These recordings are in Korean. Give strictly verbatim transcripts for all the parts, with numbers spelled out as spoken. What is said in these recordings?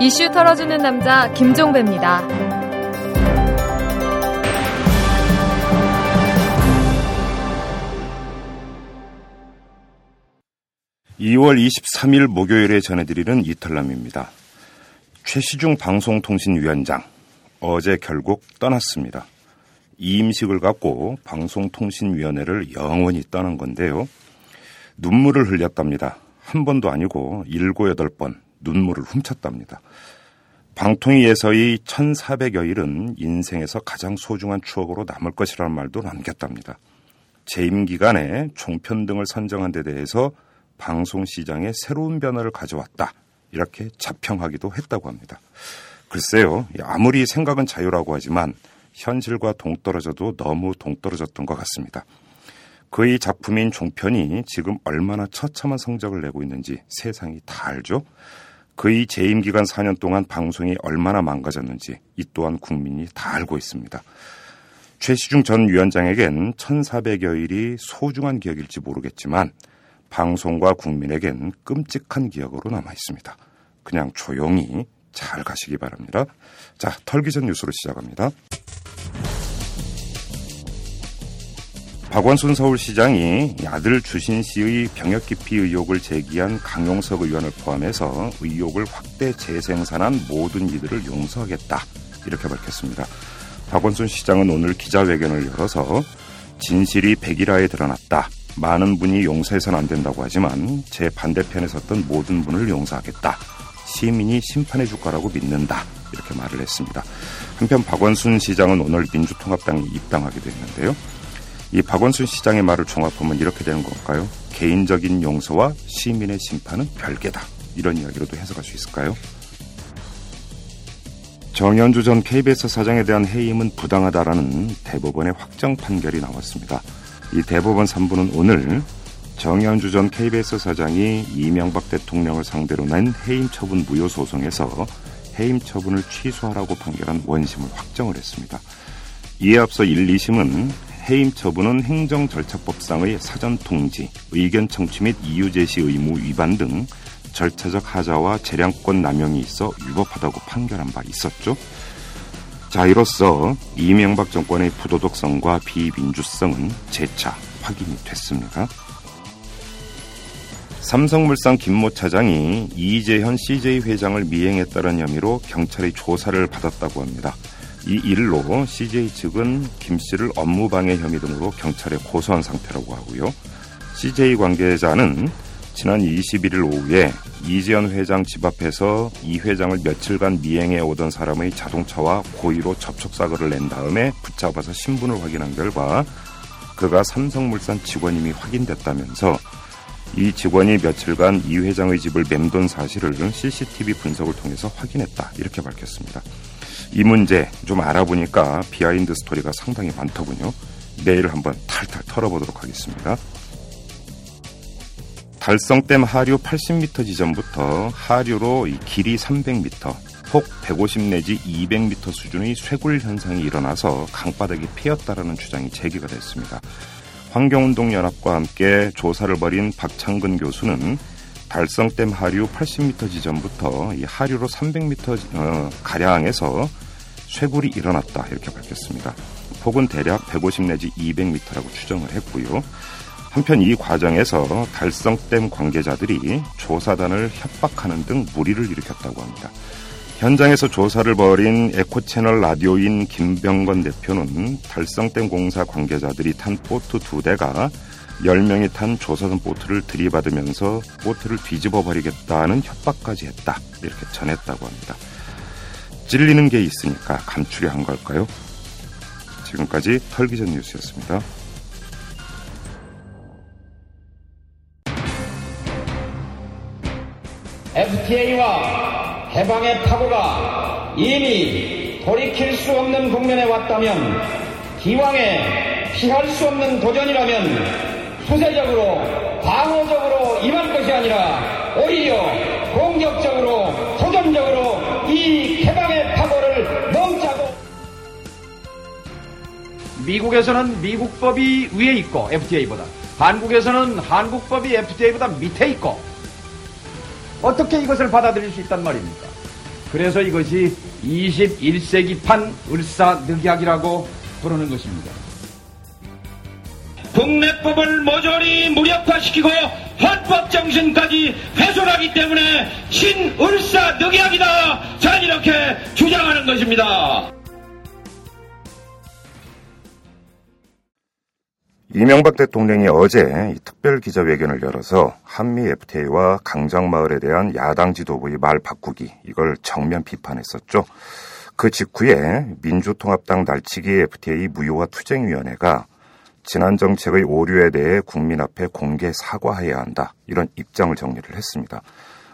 이슈 털어주는 남자 김종배입니다. 이월 이십삼일 목요일에 전해드리는 이탈남입니다. 최시중 방송통신위원장 어제 결국 떠났습니다. 이임식을 갖고 방송통신위원회를 영원히 떠난 건데요. 눈물을 흘렸답니다. 한 번도 아니고 일곱, 여덟 번 눈물을 훔쳤답니다. 방통위에서의 천사백여일은 인생에서 가장 소중한 추억으로 남을 것이라는 말도 남겼답니다. 재임 기간에 종편 등을 선정한 데 대해서 방송시장에 새로운 변화를 가져왔다, 이렇게 자평하기도 했다고 합니다. 글쎄요, 아무리 생각은 자유라고 하지만 현실과 동떨어져도 너무 동떨어졌던 것 같습니다. 그의 작품인 종편이 지금 얼마나 처참한 성적을 내고 있는지 세상이 다 알죠. 그의 재임 기간 사 년 동안 방송이 얼마나 망가졌는지 이 또한 국민이 다 알고 있습니다. 최시중 전 위원장에겐 천사백여일이 소중한 기억일지 모르겠지만 방송과 국민에겐 끔찍한 기억으로 남아 있습니다. 그냥 조용히 잘 가시기 바랍니다. 자, 털기전 뉴스로 시작합니다. 박원순 서울시장이 아들 주신 씨의 병역기피 의혹을 제기한 강용석 의원을 포함해서 의혹을 확대 재생산한 모든 이들을 용서하겠다, 이렇게 밝혔습니다. 박원순 시장은 오늘 기자회견을 열어서 진실이 백일화에 드러났다. 많은 분이 용서해서는 안 된다고 하지만 제 반대편에 섰던 모든 분을 용서하겠다. 시민이 심판해 줄 거라고 믿는다, 이렇게 말을 했습니다. 한편 박원순 시장은 오늘 민주통합당에 입당하기도 했는데요. 이 박원순 시장의 말을 종합하면 이렇게 되는 걸까요? 개인적인 용서와 시민의 심판은 별개다, 이런 이야기로도 해석할 수 있을까요? 정연주 전 케이비에스 사장에 대한 해임은 부당하다라는 대법원의 확정 판결이 나왔습니다. 이 대법원 삼 부는 오늘 정연주 전 케이비에스 사장이 이명박 대통령을 상대로 낸 해임 처분 무효 소송에서 해임 처분을 취소하라고 판결한 원심을 확정을 했습니다. 이에 앞서 일, 이 심은 해임 처분은 행정 절차법상의 사전 통지, 의견 청취 및 이유 제시 의무 위반 등 절차적 하자와 재량권 남용이 있어 위법하다고 판결한 바 있었죠. 자, 이로써 이명박 정권의 부도덕성과 비민주성은 재차 확인이 됐습니다. 삼성물산 김모 차장이 이재현 씨제이 회장을 미행했다는 혐의로 경찰의 조사를 받았다고 합니다. 이 일로 씨제이 측은 김 씨를 업무방해 혐의 등으로 경찰에 고소한 상태라고 하고요. 씨제이 관계자는 지난 이십일일 오후에 이재현 회장 집 앞에서 이 회장을 며칠간 미행해 오던 사람의 자동차와 고의로 접촉사고를 낸 다음에 붙잡아서 신분을 확인한 결과 그가 삼성물산 직원임이 확인됐다면서 이 직원이 며칠간 이 회장의 집을 맴돈 사실을 씨씨티비 분석을 통해서 확인했다, 이렇게 밝혔습니다. 이 문제 좀 알아보니까 비하인드 스토리가 상당히 많더군요. 내일 한번 탈탈 털어보도록 하겠습니다. 달성댐 하류 팔십 미터 지점부터 하류로 길이 삼백 미터, 폭 백오십 내지 이백 미터 수준의 쇄골 현상이 일어나서 강바닥이 패였다라는 주장이 제기가 됐습니다. 환경운동연합과 함께 조사를 벌인 박창근 교수는 달성댐 하류 팔십 미터 지점부터 이 하류로 삼백 미터 가량에서 쇄골이 일어났다, 이렇게 밝혔습니다. 폭은 대략 백오십 내지 이백 미터라고 추정을 했고요. 한편 이 과정에서 달성댐 관계자들이 조사단을 협박하는 등 물의를 일으켰다고 합니다. 현장에서 조사를 벌인 에코채널 라디오인 김병건 대표는 달성댐 공사 관계자들이 탄 보트 두 대가 열 명이 탄 조사단 보트를 들이받으면서 보트를 뒤집어버리겠다는 협박까지 했다, 이렇게 전했다고 합니다. 찔리는 게 있으니까 감추려 한 걸까요? 지금까지 털기전 뉴스였습니다. 에프티에이와 해방의 파고가 이미 돌이킬 수 없는 국면에 왔다면, 기왕에 피할 수 없는 도전이라면 수세적으로, 방어적으로 임할 것이 아니라 오히려 공격적으로, 도전적으로 이 해방의 파고를 넘자고. 미국에서는 미국법이 위에 있고 에프티에이보다, 한국에서는 한국법이 에프티에이보다 밑에 있고, 어떻게 이것을 받아들일 수 있단 말입니까? 그래서 이것이 이십일 세기판 을사늑약이라고 부르는 것입니다. 국내법을 모조리 무력화시키고요, 헌법정신까지 훼손하기 때문에 신을사늑약이다, 저는 이렇게 주장하는 것입니다. 이명박 대통령이 어제 이 특별 기자회견을 열어서 한미에프티에이와 강정마을에 대한 야당 지도부의 말 바꾸기, 이걸 정면 비판했었죠. 그 직후에 민주통합당 날치기 에프티에이 무효화 투쟁위원회가 지난 정책의 오류에 대해 국민 앞에 공개 사과해야 한다, 이런 입장을 정리를 했습니다.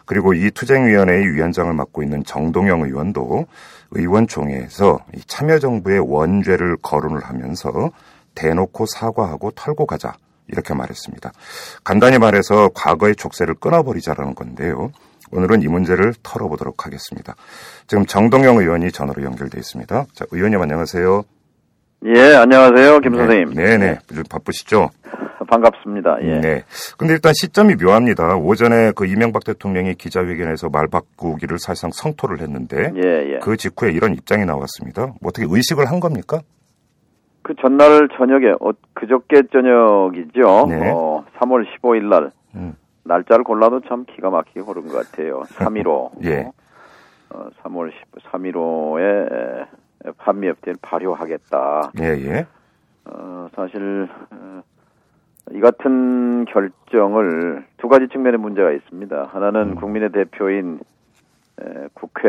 그리고 이 투쟁위원회의 위원장을 맡고 있는 정동영 의원도 의원총회에서 이 참여정부의 원죄를 거론을 하면서 대놓고 사과하고 털고 가자, 이렇게 말했습니다. 간단히 말해서 과거의 족쇄를 끊어버리자라는 건데요. 오늘은 이 문제를 털어보도록 하겠습니다. 지금 정동영 의원이 전화로 연결돼 있습니다. 자, 의원님 안녕하세요. 예, 안녕하세요, 김 선생님. 네, 네, 요즘 바쁘시죠? 반갑습니다. 예. 네. 근데 일단 시점이 묘합니다. 오전에 그 이명박 대통령이 기자회견에서 말 바꾸기를 사실상 성토를 했는데, 예, 예. 그 직후에 이런 입장이 나왔습니다. 뭐 어떻게 의식을 한 겁니까? 그 전날 저녁에, 어, 그저께 저녁이죠. 네. 어, 삼월 십오일 날, 음. 날짜를 골라도 참 기가 막히게 고른 것 같아요. 삼일오. 예. 어, 삼월 십오, 삼일오에 한미 에프티에이를 발효하겠다. 예, 예. 어, 사실, 어, 이 같은 결정을 두 가지 측면의 문제가 있습니다. 하나는 음. 국민의 대표인 에, 국회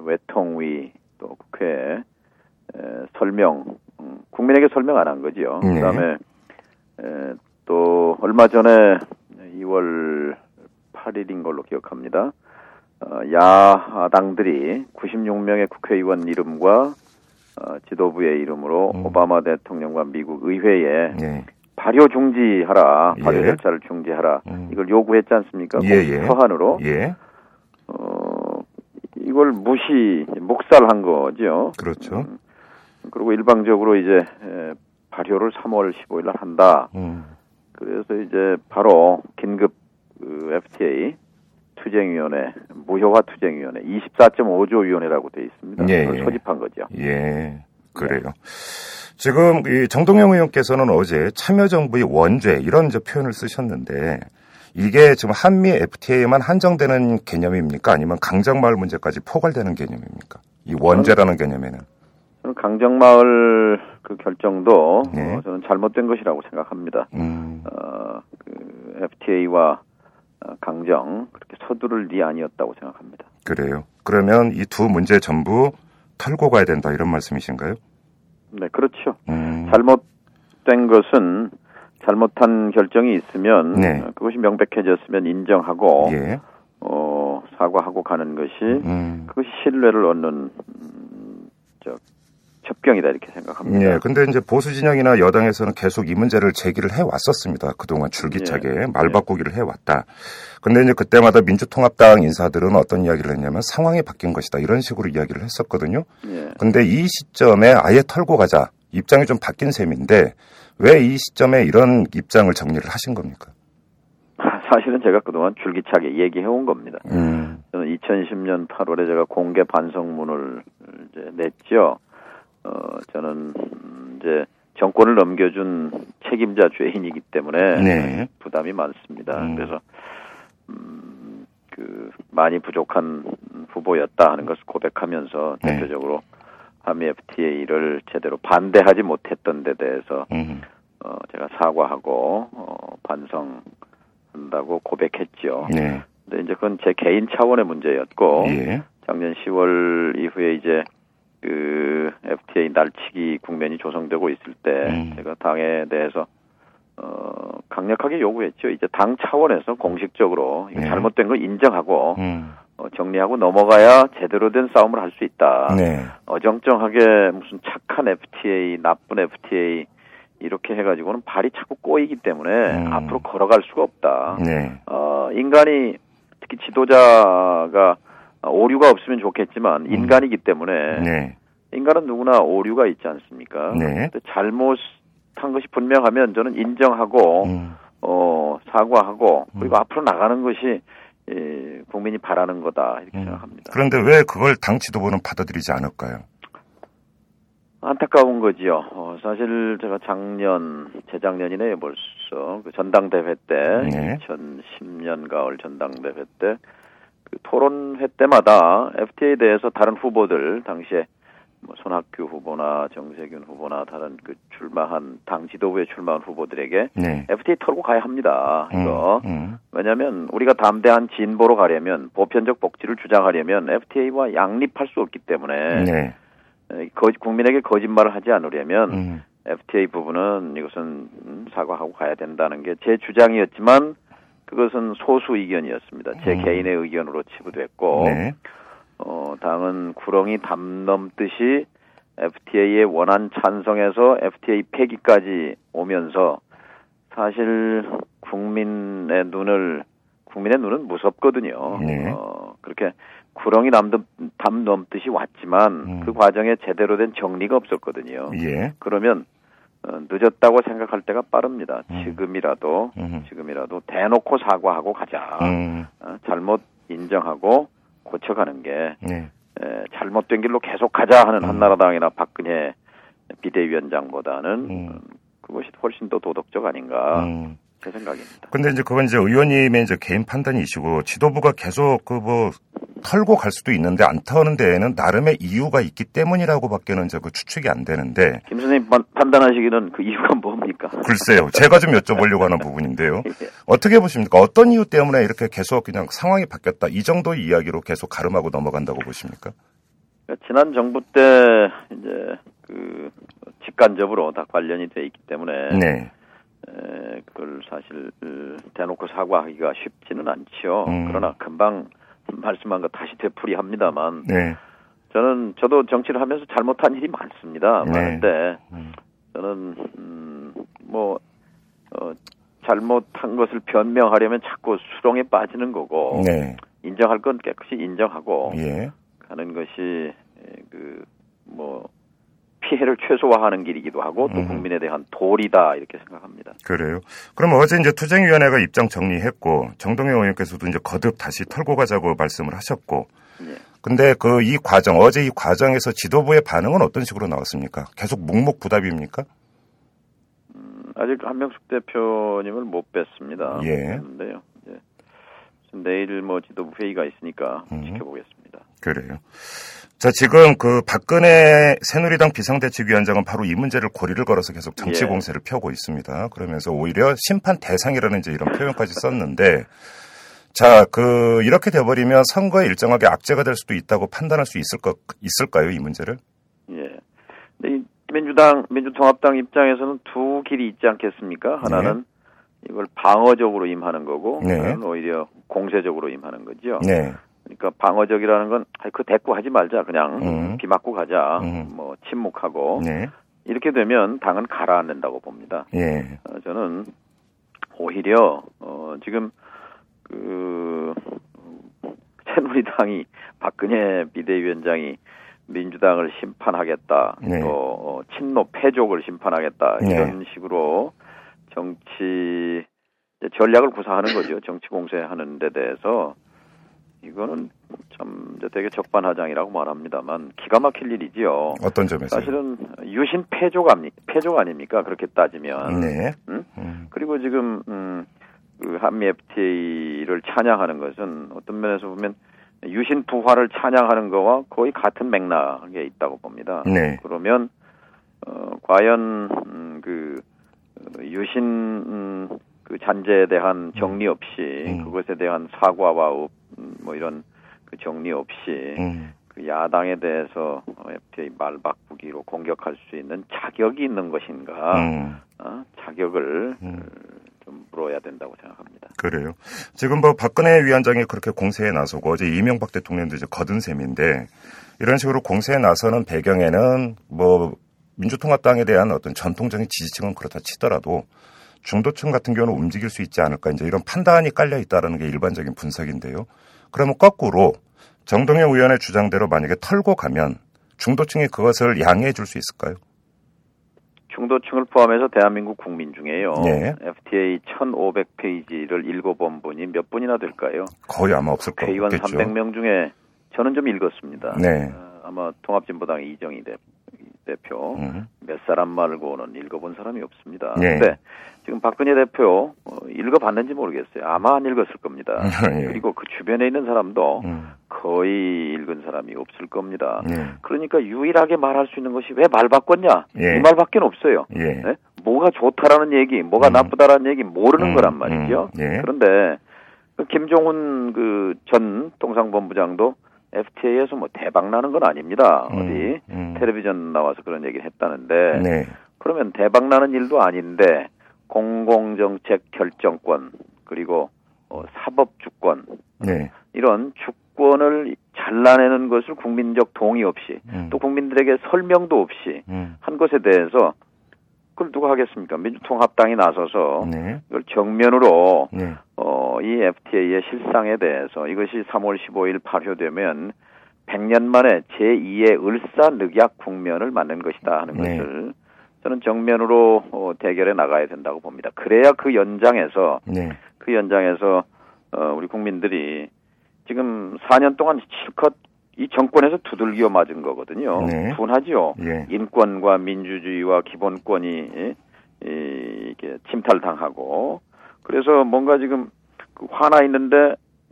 외통위, 또 국회 에, 설명, 국민에게 설명 안 한 거죠. 네. 그다음에 에, 또 얼마 전에 이월 팔일인 걸로 기억합니다. 어, 야당들이 구십육 명의 국회의원 이름과 어, 지도부의 이름으로 음. 오바마 대통령과 미국 의회에 네. 발효 중지하라, 발효 예. 절차를 중지하라, 음. 이걸 요구했지 않습니까? 예. 서한으로. 예. 어, 이걸 무시, 묵살한 거죠. 그렇죠. 음, 그리고 일방적으로 이제 발효를 삼월 십오일 날 한다. 음. 그래서 이제 바로 긴급 에프티에이 투쟁위원회, 무효화 투쟁위원회, 이십사 점 오 조 위원회라고 되어 있습니다. 예, 예. 소집한 거죠. 예, 그래요. 네. 지금 이 정동영 의원께서는 어제 참여정부의 원죄, 이런 이제 표현을 쓰셨는데, 이게 지금 한미 에프티에이만 한정되는 개념입니까? 아니면 강정마을 문제까지 포괄되는 개념입니까? 이 원죄라는 개념에는? 강정마을 그 결정도 네. 어, 저는 잘못된 것이라고 생각합니다. 음. 어, 그 에프티에이와 강정, 그렇게 서두를 리 아니었다고 생각합니다. 그래요. 그러면 이 두 문제 전부 털고 가야 된다, 이런 말씀이신가요? 네, 그렇죠. 음. 잘못된 것은, 잘못한 결정이 있으면 네. 그것이 명백해졌으면 인정하고 예. 어, 사과하고 가는 것이 음. 그것이 신뢰를 얻는 음, 저, 협경이다, 이렇게 생각합니다. 예, 근데 이제 보수 진영이나 여당에서는 계속 이 문제를 제기를 해왔었습니다. 그동안 줄기차게 예, 말 바꾸기를 예. 해왔다. 근데 이제 그때마다 민주통합당 인사들은 어떤 이야기를 했냐면 상황이 바뀐 것이다, 이런 식으로 이야기를 했었거든요. 예. 근데 이 시점에 아예 털고 가자, 입장이 좀 바뀐 셈인데 왜 이 시점에 이런 입장을 정리를 하신 겁니까? 사실은 제가 그동안 줄기차게 얘기해온 겁니다. 음. 저는 이천십년 팔월에 제가 공개 반성문을 이제 냈죠. 어, 저는, 이제, 정권을 넘겨준 책임자 죄인이기 때문에. 네. 부담이 많습니다. 음. 그래서, 음, 그, 많이 부족한 후보였다 하는 것을 고백하면서 네. 대표적으로 한미 에프티에이를 제대로 반대하지 못했던 데 대해서, 음. 어, 제가 사과하고, 어, 반성한다고 고백했죠. 네. 근데 이제 그건 제 개인 차원의 문제였고. 예. 작년 시월 이후에 이제, 그 에프티에이 날치기 국면이 조성되고 있을 때 음. 제가 당에 대해서 어, 강력하게 요구했죠. 이제 당 차원에서 공식적으로 네. 잘못된 걸 인정하고 음. 어, 정리하고 넘어가야 제대로 된 싸움을 할 수 있다. 네. 어정쩡하게 무슨 착한 에프티에이, 나쁜 에프티에이 이렇게 해가지고는 발이 자꾸 꼬이기 때문에 음. 앞으로 걸어갈 수가 없다. 네. 어, 인간이 특히 지도자가 오류가 없으면 좋겠지만 인간이기 때문에 네. 인간은 누구나 오류가 있지 않습니까? 네. 잘못한 것이 분명하면 저는 인정하고 음. 어, 사과하고 그리고 음. 앞으로 나가는 것이 예, 국민이 바라는 거다 이렇게 음. 생각합니다. 그런데 왜 그걸 당 지도부는 받아들이지 않을까요? 안타까운 거지요. 어, 사실 제가 작년, 재작년이네요 벌써. 그 전당대회 때, 네. 이천십 년 가을 전당대회 때, 그 토론회 때마다 에프티에이에 대해서 다른 후보들, 당시에 뭐 손학규 후보나 정세균 후보나 다른 그 출마한, 당 지도부에 출마한 후보들에게 네. 에프티에이 털고 가야 합니다. 이거. 음, 음. 왜냐면 우리가 담대한 진보로 가려면, 보편적 복지를 주장하려면 에프티에이와 양립할 수 없기 때문에 네. 국민에게 거짓말을 하지 않으려면 음. 에프티에이 부분은 이것은 사과하고 가야 된다는 게 제 주장이었지만 그것은 소수 의견이었습니다. 제 음. 개인의 의견으로 치부됐고 네. 어, 당은 구렁이 담 넘듯이 에프티에이의 원안 찬성에서 에프티에이 폐기까지 오면서 사실 국민의 눈을 국민의 눈은 무섭거든요. 네. 어, 그렇게 구렁이 담 넘듯이 왔지만 음. 그 과정에 제대로 된 정리가 없었거든요. 예. 그러면 늦었다고 생각할 때가 빠릅니다. 음. 지금이라도 음. 지금이라도 대놓고 사과하고 가자. 음. 잘못 인정하고 고쳐가는 게 네. 잘못된 길로 계속 가자 하는 음. 한나라당이나 박근혜 비대위원장보다는 음. 그것이 훨씬 더 도덕적 아닌가. 음. 제 생각입니다. 근데 이제 그건 이제 의원님의 이제 개인 판단이시고 지도부가 계속 그 뭐 털고 갈 수도 있는데 안 터는 데에는 나름의 이유가 있기 때문이라고밖에는 이제 그 추측이 안 되는데. 김 선생님 판단하시기는 그 이유가 뭡니까? 글쎄요. 제가 좀 여쭤보려고 하는 부분인데요. 예. 어떻게 보십니까? 어떤 이유 때문에 이렇게 계속 그냥 상황이 바뀌었다 이 정도 이야기로 계속 가름하고 넘어간다고 보십니까? 지난 정부 때 이제 그 직간접으로 다 관련이 돼 있기 때문에. 네. 에, 그걸 사실 대놓고 사과하기가 쉽지는 않지요. 음. 그러나 금방 말씀한 거 다시 되풀이합니다만 네. 저는 저도 정치를 하면서 잘못한 일이 많습니다. 네. 많은데 저는 음, 뭐 어, 잘못한 것을 변명하려면 자꾸 수렁에 빠지는 거고 네. 인정할 건 깨끗이 인정하고 예. 가는 것이 그 뭐 피해를 최소화하는 길이기도 하고 또 국민에 대한 도리다 이렇게 생각합니다. 그래요. 그럼 어제 이제 투쟁위원회가 입장 정리했고 정동영 의원께서도 이제 거듭 다시 털고 가자고 말씀을 하셨고. 예. 근데 그 이 과정 어제 이 과정에서 지도부의 반응은 어떤 식으로 나왔습니까? 계속 묵묵부답입니까? 음, 아직 한명숙 대표님을 못 뵀습니다. 예. 그런데요. 예. 내일 뭐 지도부 회의가 있으니까 음. 지켜보겠습니다. 그래요. 자, 지금 그 박근혜 새누리당 비상대책위원장은 바로 이 문제를 고리를 걸어서 계속 정치 공세를 예. 펴고 있습니다. 그러면서 오히려 심판 대상이라는 이제 이런 표현까지 썼는데 자, 그 이렇게 돼버리면 선거에 일정하게 악재가 될 수도 있다고 판단할 수 있을 것 있을까요, 이 문제를? 예. 근데 민주당 민주통합당 입장에서는 두 길이 있지 않겠습니까? 하나는 네. 이걸 방어적으로 임하는 거고, 네. 하나는 오히려 공세적으로 임하는 거죠. 네. 그러니까 방어적이라는 건 그 대꾸하지 말자 그냥 음. 비 맞고 가자 음. 뭐 침묵하고 네. 이렇게 되면 당은 가라앉는다고 봅니다. 예. 어, 저는 오히려 어, 지금 그 새누리당이 박근혜 비대위원장이 민주당을 심판하겠다 네. 또 친노 패족을 심판하겠다 이런 네. 식으로 정치 전략을 구사하는 거죠. 정치 공세하는 데 대해서. 이거는 참 되게 적반하장이라고 말합니다만 기가 막힐 일이지요. 어떤 점에서? 사실은 유신 패족 아닙니까? 패족 아닙니까? 그렇게 따지면. 네. 응? 음. 그리고 지금 음, 그 한미에프티에이를 찬양하는 것은 어떤 면에서 보면 유신 부활을 찬양하는 거와 거의 같은 맥락에 있다고 봅니다. 네. 그러면 어, 과연 음, 그 유신 음, 그 잔재에 대한 정리 없이 음. 그것에 대한 사과와 업, 뭐 이런 그 정리 없이 음. 그 야당에 대해서 에프티에이 말 바꾸기로 공격할 수 있는 자격이 있는 것인가? 음. 어? 자격을 음. 좀 물어야 된다고 생각합니다. 그래요. 지금 뭐 박근혜 위원장이 그렇게 공세에 나서고 어제 이명박 대통령도 이제 거둔 셈인데 이런 식으로 공세에 나서는 배경에는 뭐 민주통합당에 대한 어떤 전통적인 지지층은 그렇다 치더라도. 중도층 같은 경우는 움직일 수 있지 않을까 이제 이런 판단이 깔려 있다라는 게 일반적인 분석인데요. 그러면 거꾸로 정동영 의원의 주장대로 만약에 털고 가면 중도층이 그것을 양해해 줄 수 있을까요? 중도층을 포함해서 대한민국 국민 중에요. 네. 에프티에이 천오백 페이지를 읽어본 분이 몇 분이나 될까요? 거의 아마 없을 거겠죠. 회의원 삼백 명 중에 저는 좀 읽었습니다. 네. 어, 아마 통합진보당의 이정희 대, 대표 음. 몇 사람 말고는 읽어본 사람이 없습니다. 네. 근데 지금 박근혜 대표 어, 읽어봤는지 모르겠어요. 아마 안 읽었을 겁니다. 네. 그리고 그 주변에 있는 사람도 음. 거의 읽은 사람이 없을 겁니다. 네. 그러니까 유일하게 말할 수 있는 것이 왜 말 바꿨냐? 네. 이 말밖에 없어요. 네. 네? 뭐가 좋다라는 얘기, 뭐가 음. 나쁘다라는 얘기 모르는 음. 거란 말이죠. 음. 네. 그런데 김종훈 그 전 통상본부장도 에프티에이에서 뭐 대박 나는 건 아닙니다. 음, 어디 음. 텔레비전 나와서 그런 얘기를 했다는데 네. 그러면 대박 나는 일도 아닌데 공공정책 결정권 그리고 어, 사법주권 네. 이런 주권을 잘라내는 것을 국민적 동의 없이 음. 또 국민들에게 설명도 없이 음. 한 것에 대해서 그걸 누가 하겠습니까? 민주통합당이 나서서 네. 이걸 정면으로 네. 어, 이 에프티에이의 실상에 대해서 이것이 삼월 십오일 발효되면 백 년 만에 제이의 을사늑약 국면을 맞는 것이다 하는 네. 것을 저는 정면으로 어, 대결해 나가야 된다고 봅니다. 그래야 그 연장에서 네. 그 연장에서 어, 우리 국민들이 지금 사 년 동안 실컷 이 정권에서 두들겨 맞은 거거든요. 네. 분하죠. 네. 인권과 민주주의와 기본권이 이렇게 침탈당하고 그래서 뭔가 지금 화나 있는데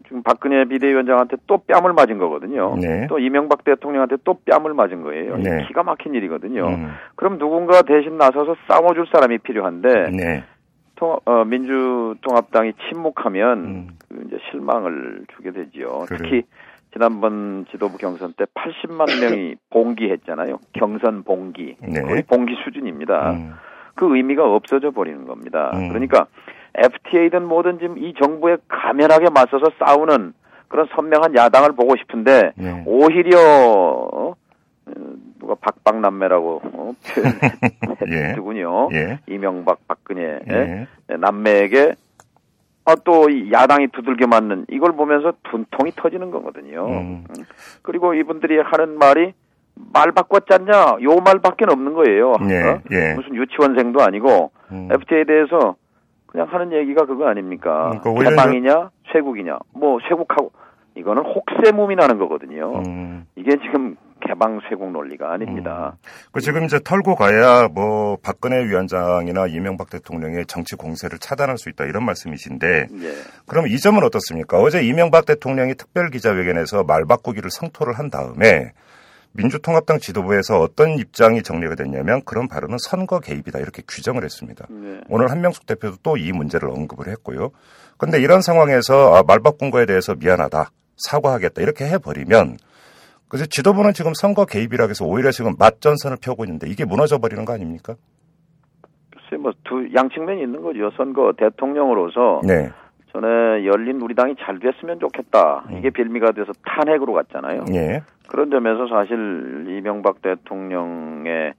지금 박근혜 비대위원장한테 또 뺨을 맞은 거거든요. 네. 또 이명박 대통령한테 또 뺨을 맞은 거예요. 네. 기가 막힌 일이거든요. 음. 그럼 누군가 대신 나서서 싸워줄 사람이 필요한데 네. 통, 어, 민주통합당이 침묵하면 음. 그 이제 실망을 주게 되죠. 그래. 특히 지난번 지도부 경선 때 팔십만 명이 봉기했잖아요. 경선 봉기. 네. 거의 봉기 수준입니다. 음. 그 의미가 없어져 버리는 겁니다. 음. 그러니까 에프티에이든 뭐든 이 정부에 가면하게 맞서서 싸우는 그런 선명한 야당을 보고 싶은데 네. 오히려 누가 박박남매라고 표현했더군요. 예. 예. 이명박, 박근혜 예. 남매에게 아, 또 이 야당이 두들겨 맞는 이걸 보면서 분통이 터지는 거거든요. 음. 그리고 이분들이 하는 말이 말 바꿨잖냐 요 말밖에 없는 거예요. 예, 어? 예. 무슨 유치원생도 아니고 음. 에프티에이에 대해서 그냥 하는 얘기가 그거 아닙니까? 그러니까 개방이냐 쇄국이냐 뭐 쇄국하고 이거는 혹세무민 하는 거거든요. 음. 이게 지금 개방 쇄국 논리가 아닙니다. 음. 그 지금 이제 털고 가야 뭐 박근혜 위원장이나 이명박 대통령의 정치 공세를 차단할 수 있다 이런 말씀이신데 예. 그럼 이 점은 어떻습니까? 어제 이명박 대통령이 특별 기자회견에서 말 바꾸기를 성토를 한 다음에 민주통합당 지도부에서 어떤 입장이 정리가 됐냐면 그런 발언은 선거 개입이다 이렇게 규정을 했습니다. 네. 오늘 한명숙 대표도 또 이 문제를 언급을 했고요. 그런데 이런 상황에서 아, 말 바꾼 거에 대해서 미안하다, 사과하겠다 이렇게 해버리면 그래서 지도부는 지금 선거 개입이라고 해서 오히려 지금 맞전선을 펴고 있는데 이게 무너져버리는 거 아닙니까? 글쎄 뭐 두 양측면이 있는 거죠. 선거 대통령으로서 네. 전에 열린 우리당이 잘 됐으면 좋겠다. 음. 이게 빌미가 돼서 탄핵으로 갔잖아요. 예. 그런 점에서 사실 이명박 대통령의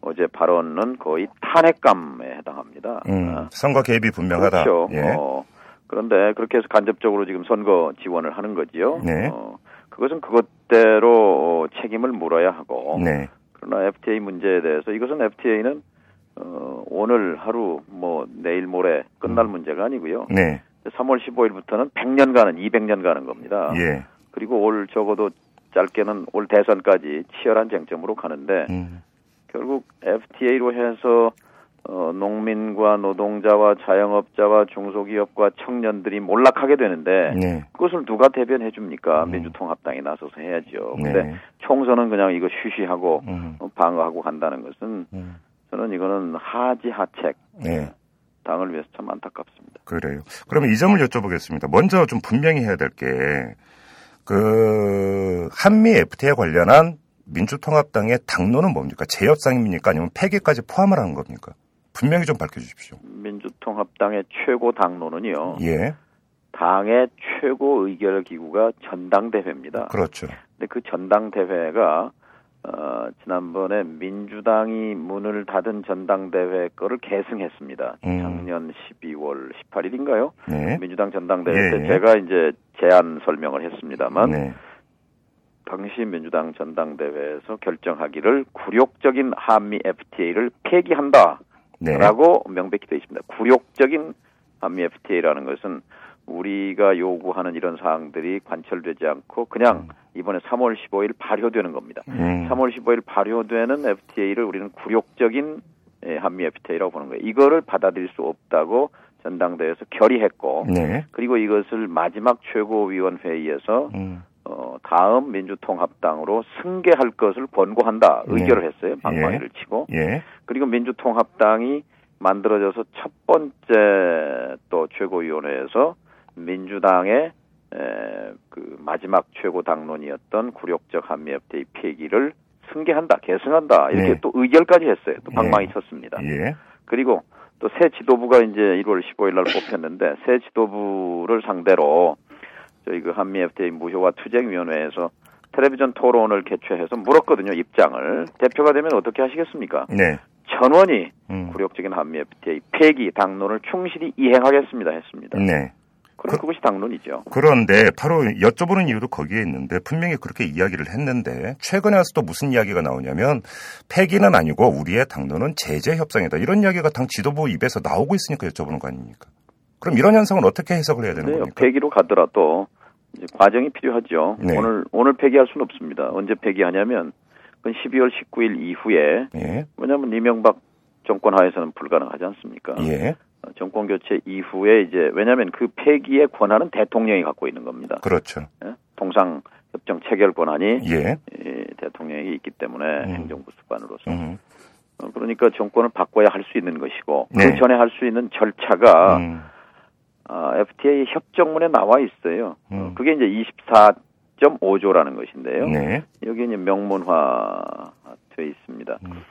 어제 발언은 거의 탄핵감에 해당합니다. 음, 선거 개입이 분명하다. 그렇죠. 예. 어, 그런데 그렇게 해서 간접적으로 지금 선거 지원을 하는 거지요. 네. 어, 그것은 그것대로 책임을 물어야 하고 네. 그러나 에프티에이 문제에 대해서 이것은 에프티에이는 어, 오늘 하루 뭐 내일 모레 끝날 음. 문제가 아니고요. 네. 삼월 십오일부터는 백 년 가는, 이백 년 가는 겁니다. 예. 그리고 올 적어도 짧게는 올 대선까지 치열한 쟁점으로 가는데 음. 결국 에프티에이로 해서 어, 농민과 노동자와 자영업자와 중소기업과 청년들이 몰락하게 되는데 네. 그것을 누가 대변해 줍니까? 음. 민주통합당이 나서서 해야죠. 그런데 네. 총선은 그냥 이거 쉬쉬하고 음. 방어하고 간다는 것은 음. 저는 이거는 하지하책. 네. 당을 위해서 참 안타깝습니다. 그래요. 그러면 이 점을 여쭤보겠습니다. 먼저 좀 분명히 해야 될 게 그 한미 에프티에이에 관련한 민주통합당의 당론은 뭡니까? 재협상입니까? 아니면 폐기까지 포함을 하는 겁니까? 분명히 좀 밝혀주십시오. 민주통합당의 최고 당론은요. 예. 당의 최고 의결 기구가 전당대회입니다. 그렇죠. 근데 그 전당대회가 어, 지난번에 민주당이 문을 닫은 전당대회 거를 계승했습니다. 음. 작년 십이월 십팔일인가요? 네. 민주당 전당대회 네. 때 제가 이제 제안 설명을 했습니다만, 네. 당시 민주당 전당대회에서 결정하기를 굴욕적인 한미에프티에이를 폐기한다라고 네. 명백히 되어 있습니다. 굴욕적인 한미에프티에이라는 것은 우리가 요구하는 이런 사항들이 관철되지 않고 그냥 이번에 삼월 십오일 발효되는 겁니다. 음. 삼월 십오일 발효되는 에프티에이를 우리는 굴욕적인 한미에프티에이라고 보는 거예요. 이거를 받아들일 수 없다고 전당대회에서 결의했고 네. 그리고 이것을 마지막 최고위원회의에서 음. 어, 다음 민주통합당으로 승계할 것을 권고한다 의결을 네. 했어요. 방망이를 예. 치고 예. 그리고 민주통합당이 만들어져서 첫 번째 또 최고위원회에서 민주당의 에, 그 마지막 최고 당론이었던 굴욕적 한미에프티에이 폐기를 승계한다, 계승한다 이렇게 네. 또 의결까지 했어요. 또 방망이 네. 쳤습니다. 예. 그리고 또 새 지도부가 이제 일월 십오일 날 뽑혔는데 새 지도부를 상대로 저희 그 한미에프티에이 무효화 투쟁위원회에서 텔레비전 토론을 개최해서 물었거든요. 입장을. 대표가 되면 어떻게 하시겠습니까? 네. 전원이 음. 굴욕적인 한미에프티에이 폐기 당론을 충실히 이행하겠습니다 했습니다. 네. 그럼 그, 그것이 당론이죠. 그런데 바로 여쭤보는 이유도 거기에 있는데 분명히 그렇게 이야기를 했는데 최근에 와서 또 무슨 이야기가 나오냐면 폐기는 아니고 우리의 당론은 제재 협상이다. 이런 이야기가 당 지도부 입에서 나오고 있으니까 여쭤보는 거 아닙니까? 그럼 이런 현상은 어떻게 해석을 해야 되는 네, 겁니까? 폐기로 가더라도 이제 과정이 필요하죠. 네. 오늘 오늘 폐기할 수는 없습니다. 언제 폐기하냐면 그 십이월 십구일 이후에 예. 왜냐하면 이명박 정권 하에서는 불가능하지 않습니까? 예. 정권 교체 이후에 이제 왜냐하면 그 폐기의 권한은 대통령이 갖고 있는 겁니다. 그렇죠. 예? 통상 협정 체결 권한이 예. 예, 대통령이 있기 때문에 음. 행정부 수반으로서 음. 그러니까 정권을 바꿔야 할 수 있는 것이고 네. 그 전에 할 수 있는 절차가 음. 아, 에프티에이 협정문에 나와 있어요. 음. 그게 이제 이십사 점 오 조라는 것인데요. 네. 여기는 명문화 돼 있습니다. 음.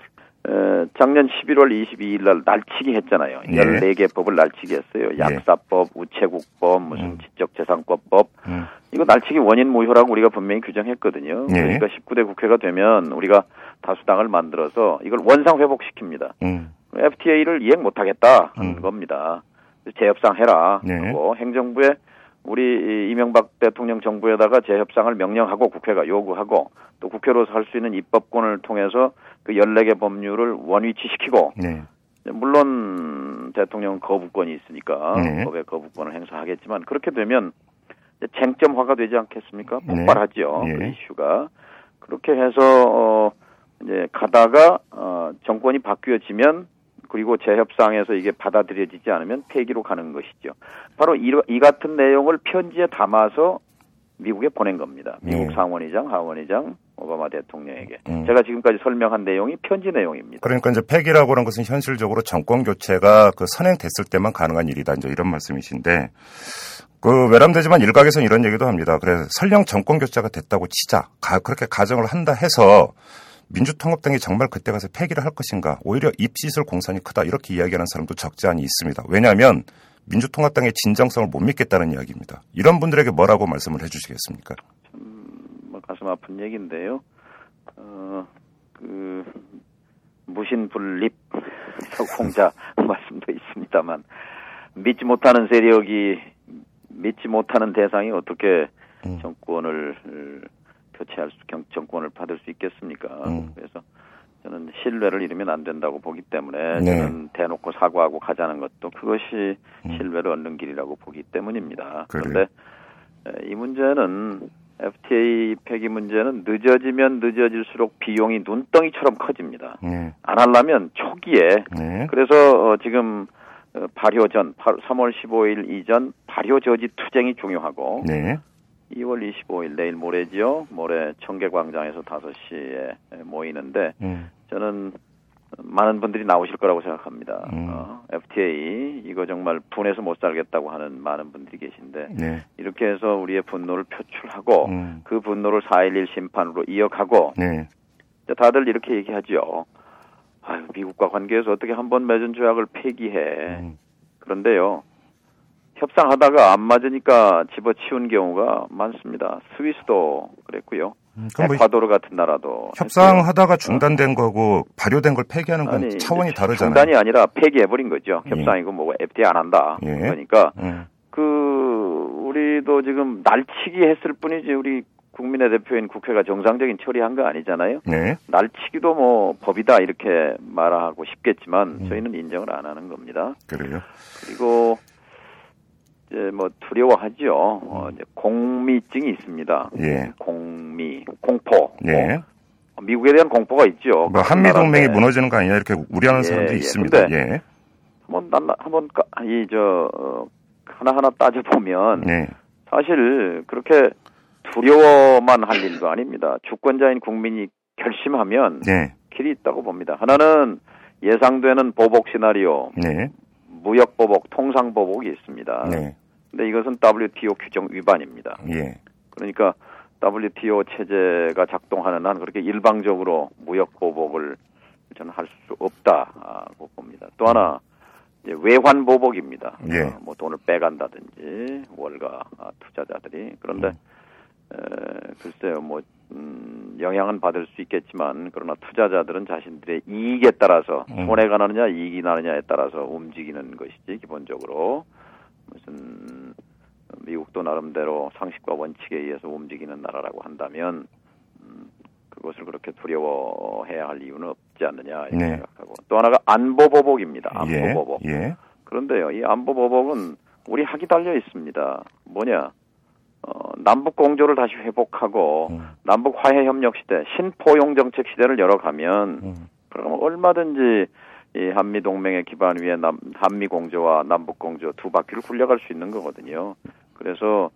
작년 십일월 이십이일 날 날치기 했잖아요. 네. 열네 개 법을 날치기 했어요. 약사법, 우체국법, 무슨 지적재산권법. 음. 이거 날치기 원인 무효라고 우리가 분명히 규정했거든요. 네. 그러니까 십구 대 국회가 되면 우리가 다수당을 만들어서 이걸 원상회복시킵니다. 음. 에프티에이를 이행 못하겠다 하는 음. 겁니다. 재협상해라. 네. 그리고 행정부에 우리 이명박 대통령 정부에다가 재협상을 명령하고 국회가 요구하고 또 국회로서 할 수 있는 입법권을 통해서 그 열네 개 법률을 원위치시키고 네. 물론 대통령은 거부권이 있으니까 네. 법의 거부권을 행사하겠지만 그렇게 되면 쟁점화가 되지 않겠습니까? 폭발하죠. 네. 그 이슈가. 그렇게 해서 이제 가다가 정권이 바뀌어지면 그리고 재협상에서 이게 받아들여지지 않으면 폐기로 가는 것이죠. 바로 이, 이 같은 내용을 편지에 담아서 미국에 보낸 겁니다. 미국 네. 상원의장, 하원의장, 오바마 대통령에게. 음. 제가 지금까지 설명한 내용이 편지 내용입니다. 그러니까 이제 폐기라고 하는 것은 현실적으로 정권 교체가 그 선행됐을 때만 가능한 일이다. 이제 이런 말씀이신데 그 외람되지만 일각에서는 이런 얘기도 합니다. 그래서 설령 정권 교체가 됐다고 치자, 가, 그렇게 가정을 한다 해서. 민주통합당이 정말 그때 가서 폐기를 할 것인가 오히려 입시술 공산이 크다 이렇게 이야기하는 사람도 적지 않이 있습니다. 왜냐하면 민주통합당의 진정성을 못 믿겠다는 이야기입니다. 이런 분들에게 뭐라고 말씀을 해주시겠습니까? 참 가슴 아픈 얘기인데요. 어, 그 무신불립 공자 말씀도 있습니다만 믿지 못하는 세력이 믿지 못하는 대상이 어떻게 음. 정권을 교체할 수, 정권을 받을 수 있겠습니까? 음. 그래서 저는 신뢰를 잃으면 안 된다고 보기 때문에 네. 저는 대놓고 사과하고 가자는 것도 그것이 신뢰를 얻는 길이라고 보기 때문입니다. 그런데 그래. 이 문제는 에프티에이 폐기 문제는 늦어지면 늦어질수록 비용이 눈덩이처럼 커집니다. 네. 안 하려면 초기에 네. 그래서 지금 발효 전 삼월 십오일 이전 발효 저지 투쟁이 중요하고 네. 이월 이십오일 내일 모레지요. 모레 청계광장에서 다섯 시에 모이는데 음. 저는 많은 분들이 나오실 거라고 생각합니다. 음. 어, 에프티에이 이거 정말 분해서 못 살겠다고 하는 많은 분들이 계신데 네. 이렇게 해서 우리의 분노를 표출하고 음. 그 분노를 사 일일 심판으로 이어가고 네. 다들 이렇게 얘기하죠. 아유, 미국과 관계에서 어떻게 한번 맺은 조약을 폐기해. 음. 그런데요. 협상하다가 안 맞으니까 집어치운 경우가 많습니다. 스위스도 그랬고요. 에콰도르 같은 나라도. 협상하다가 중단된 거고 발효된 걸 폐기하는 건 아니, 차원이 다르잖아요. 중단이 아니라 폐기해버린 거죠. 협상이고 뭐고 에프티에이 안 한다. 예. 그러니까 예. 그 우리도 지금 날치기 했을 뿐이지 우리 국민의 대표인 국회가 정상적인 처리한 거 아니잖아요. 네. 날치기도 뭐 법이다 이렇게 말하고 싶겠지만 저희는 인정을 안 하는 겁니다. 그래요. 그리고 이제 뭐 두려워하죠. 어, 이제 공미증이 있습니다. 예. 공미, 공포. 예. 어, 미국에 대한 공포가 있죠. 뭐 한미 동맹이 무너지는 거 아니냐 이렇게 우려하는 예, 사람들이 예. 있습니다. 근데 예. 한번 한번 이 저 하나 하나 따져 보면 예. 사실 그렇게 두려워만 할 일도 아닙니다. 주권자인 국민이 결심하면 네. 길이 있다고 봅니다. 하나는 예상되는 보복 시나리오, 네. 무역 보복, 통상 보복이 있습니다. 그런데 네. 이것은 더블유티오 규정 위반입니다. 네. 그러니까 더블유티오 체제가 작동하는 한 그렇게 일방적으로 무역 보복을 저는 할 수 없다고 봅니다. 또 하나 이제 외환 보복입니다. 네. 어, 뭐 돈을 빼간다든지 월가 아, 투자자들이 그런데. 네. 에, 글쎄요, 뭐, 음, 영향은 받을 수 있겠지만, 그러나 투자자들은 자신들의 이익에 따라서, 손해가 나느냐, 이익이 나느냐에 따라서 움직이는 것이지, 기본적으로. 무슨, 미국도 나름대로 상식과 원칙에 의해서 움직이는 나라라고 한다면, 음, 그것을 그렇게 두려워해야 할 이유는 없지 않느냐, 이렇게 네. 생각하고. 또 하나가 안보보복입니다. 안보보복. 예, 예. 그런데요, 이 안보보복은 우리 학이 달려 있습니다. 뭐냐? 어, 남북 공조를 다시 회복하고 음. 남북 화해 협력 시대, 신포용 정책 시대를 열어가면 음. 그럼 얼마든지 이 한미 동맹의 기반 위에 남 한미 공조와 남북 공조 두 바퀴를 굴려갈 수 있는 거거든요. 그래서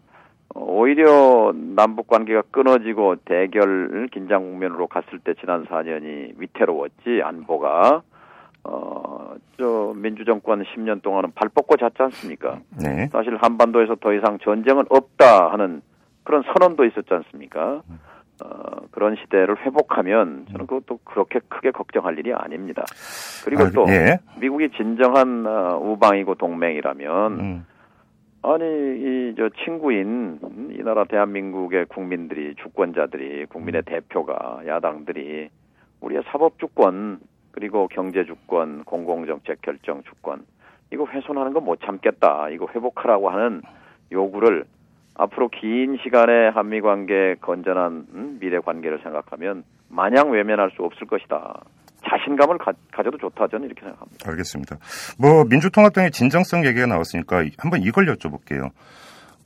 오히려 남북 관계가 끊어지고 대결 긴장 국면으로 갔을 때 지난 사 년이 위태로웠지 안보가 어, 저, 민주정권 십 년 동안은 발 뻗고 잤지 않습니까? 네. 사실 한반도에서 더 이상 전쟁은 없다 하는 그런 선언도 있었지 않습니까? 어, 그런 시대를 회복하면 저는 그것도 그렇게 크게 걱정할 일이 아닙니다. 그리고 아, 또, 예. 미국이 진정한 우방이고 동맹이라면, 음. 아니, 이, 저, 친구인, 이 나라 대한민국의 국민들이, 주권자들이, 국민의 대표가, 야당들이, 우리의 사법주권, 그리고 경제주권, 공공정책 결정주권 이거 훼손하는 거 못 참겠다. 이거 회복하라고 하는 요구를 앞으로 긴 시간의 한미관계 건전한 미래관계를 생각하면 마냥 외면할 수 없을 것이다. 자신감을 가, 가져도 좋다. 저는 이렇게 생각합니다. 알겠습니다. 뭐 민주통합당의 진정성 얘기가 나왔으니까 한번 이걸 여쭤볼게요.